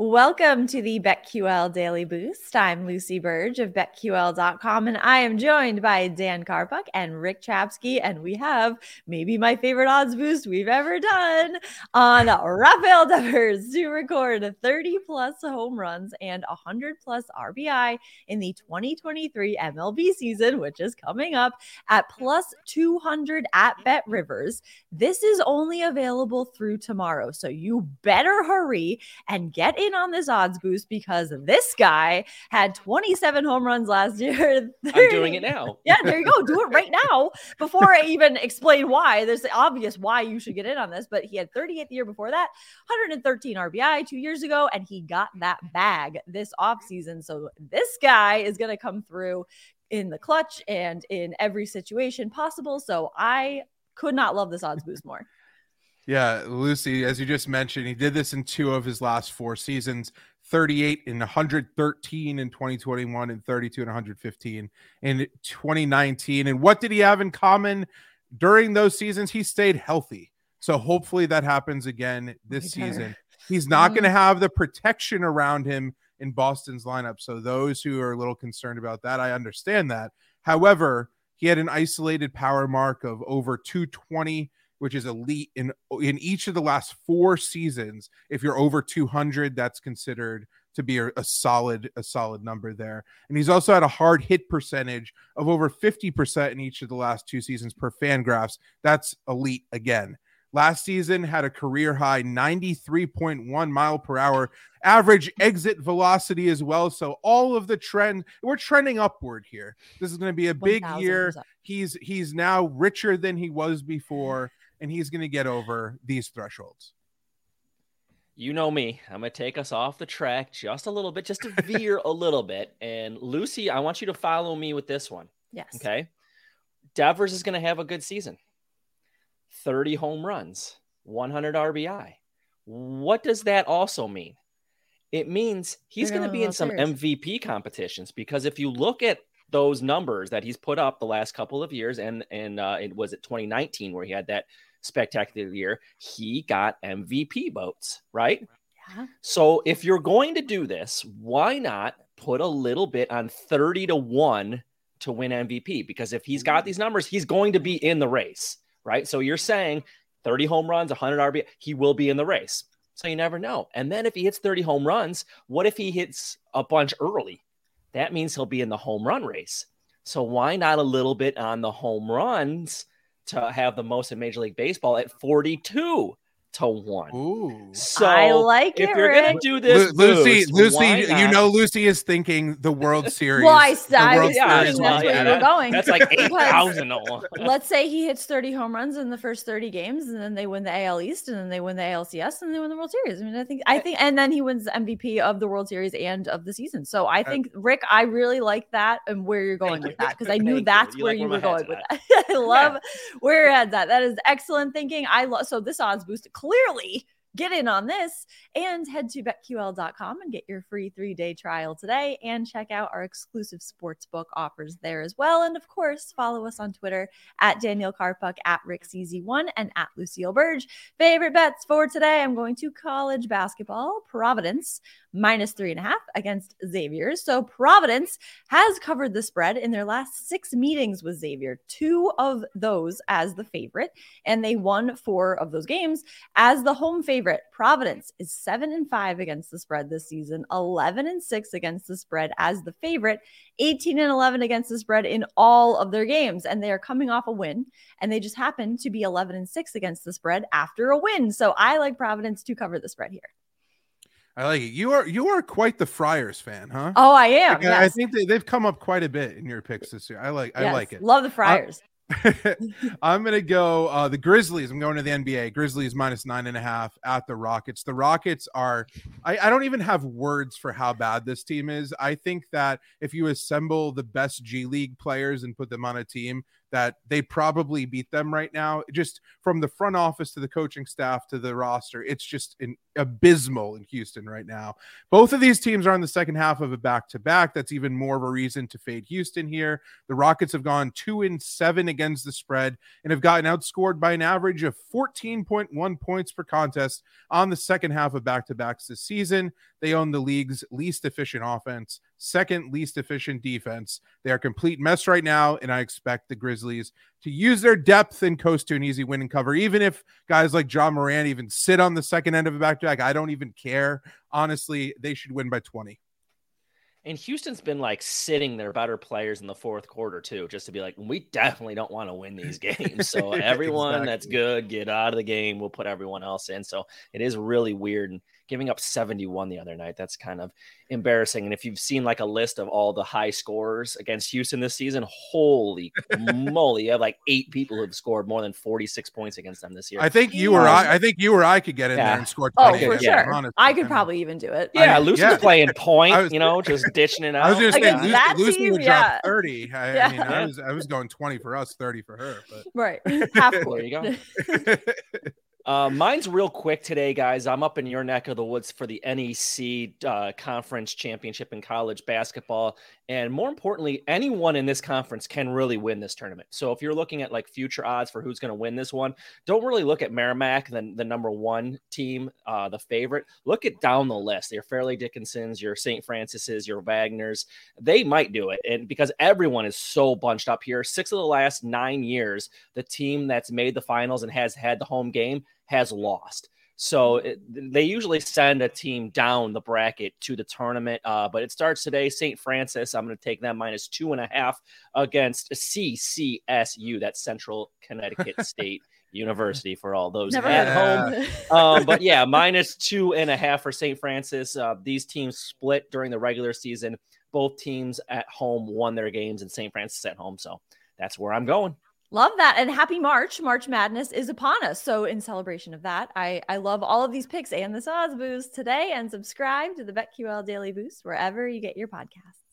Welcome to the BetQL Daily Boost. I'm Lucy Burge of BetQL.com, and I am joined by Dan Karpuck and Rick Chapsky, and we have maybe my favorite odds boost we've ever done on Rafael Devers to record 30-plus home runs and 100-plus RBI in the 2023 MLB season, which is coming up at plus 200 at BetRivers. This is only available through tomorrow, so you better hurry and get in on this odds boost, because this guy had 27 home runs last year. 30. I'm doing it now. Yeah, there you go. Do it right now before I even explain why. There's the obvious why you should get in on this, but he had 38th year before that, 113 RBI 2 years ago, and he got that bag this offseason. So this guy is going to come through in the clutch and in every situation possible. So I could not love this odds boost more. Yeah, Lucy, as you just mentioned, he did this in two of his last four seasons, 38 and 113 in 2021 and 32 and 115 in 2019. And what did he have in common during those seasons? He stayed healthy. So hopefully that happens again this season. He's not going to have the protection around him in Boston's lineup. So those who are a little concerned about that, I understand that. However, he had an isolated power mark of over 220, which is elite in each of the last four seasons. If you're over 200, that's considered to be a solid number there. And he's also had a hard hit percentage of over 50% in each of the last two seasons per FanGraphs. That's elite again. Last season had a career high 93.1 mile per hour average exit velocity as well. So all of the trend, we're trending upward here. This is going to be a big year. He's now richer than he was before, and he's going to get over these thresholds. You know me. I'm going to take us off the track just a little bit, just to veer a little bit. And Lucy, I want you to follow me with this one. Yes. Okay. Devers is going to have a good season. 30 home runs, 100 RBI. What does that also mean? It means he's going to be in some MVP competitions, because if you look at those numbers that he's put up the last couple of years, and it was at 2019 where he had that spectacular year, he got MVP votes, right? Yeah. So if you're going to do this, why not put a little bit on 30-1 to win MVP? Because if he's got these numbers, he's going to be in the race. Right. So you're saying 30 home runs, 100 RBI, he will be in the race. So you never know. And then if he hits 30 home runs, what if he hits a bunch early? That means he'll be in the home run race. So why not a little bit on the home runs to have the most in Major League Baseball at 42-1? Ooh. So I like it. If you're going to do this, Lucy, you know, Lucy is thinking the World Series. Well, I was thinking that's where you were going. That's like 8,000. Let's say he hits 30 home runs in the first 30 games, and then they win the AL East, and then they win the ALCS, and they win the World Series. I mean, I think, and then he wins the MVP of the World Series and of the season. So I think, Rick, I really like that and where you're going with that, because I knew that's where you were going with that. I love where your head's at. That is excellent thinking. So this odds boost. Clearly, get in on this and head to BetQL.com and get your free 3-day trial today, and check out our exclusive sportsbook offers there as well. And of course, follow us on Twitter at Daniel Karpuck, at RickCZ1, and at Lucille Burge. Favorite bets for today, I'm going to college basketball. Providence minus 3.5 against Xavier. So Providence has covered the spread in their last 6 meetings with Xavier, 2 of those as the favorite, and they won 4 of those games as the home favorite. Providence is 7-5 against the spread this season, 11-6 against the spread as the favorite, 18-11 against the spread in all of their games, and they are coming off a win, and they just happen to be 11-6 against the spread after a win. So I like Providence to cover the spread here. I like it. You are quite the Friars fan, huh? Oh, I am. Like, yes. I think they've come up quite a bit in your picks this year. I like it. Love the Friars. I'm going to go the Grizzlies. I'm going to the NBA. Grizzlies minus 9.5 at the Rockets. The Rockets are – I don't even have words for how bad this team is. I think that if you assemble the best G League players and put them on a team, that they probably beat them right now. Just from the front office to the coaching staff to the roster, it's just abysmal in Houston right now. Both of these teams are on the second half of a back-to-back. That's even more of a reason to fade Houston here. The Rockets have gone 2-7 against the spread and have gotten outscored by an average of 14.1 points per contest on the second half of back-to-backs this season. They own the league's least efficient offense, second least efficient defense. They are a complete mess right now, and I expect the Grizzlies to use their depth and coast to an easy win and cover. Even if guys like Ja Morant even sit on the second end of a back-to-back, I don't even care. Honestly, they should win by 20. And Houston's been like sitting their better players in the fourth quarter too, just to be like, we definitely don't want to win these games. So everyone exactly. That's good, get out of the game. We'll put everyone else in. So it is really weird. And giving up 71 the other night, that's kind of embarrassing. And if you've seen like a list of all the high scorers against Houston this season, holy moly, you have like 8 people who've scored more than 46 points against them this year. I think you or I could get in there and score 20. Oh, for sure. Honestly, I could probably even do it. Yeah, Lucy's playing point, you know, just dishing it out. I was just saying, Lucy would drop 30. I mean, I was going 20 for us, 30 for her. But. Right. Half there you go. Mine's real quick today, guys. I'm up in your neck of the woods for the NEC conference championship in college basketball. And more importantly, anyone in this conference can really win this tournament. So if you're looking at like future odds for who's going to win this one, don't really look at Merrimack, the #1 team, the favorite. Look at down the list. Your Fairleigh Dickinsons, your Saint Francis's, your Wagners. They might do it. And because everyone is so bunched up here, 6 of the last 9 years, the team that's made the finals and has had the home game has lost. So they usually send a team down the bracket to the tournament, but it starts today. St. Francis, I'm going to take them -2.5 against CCSU, that's Central Connecticut State University for all those at home. But yeah, -2.5 for St. Francis. These teams split during the regular season. Both teams at home won their games and St. Francis at home. So that's where I'm going. Love that. And happy March. March Madness is upon us. So in celebration of that, I love all of these picks and this odds boost today, and subscribe to the BetQL Daily Boost wherever you get your podcasts.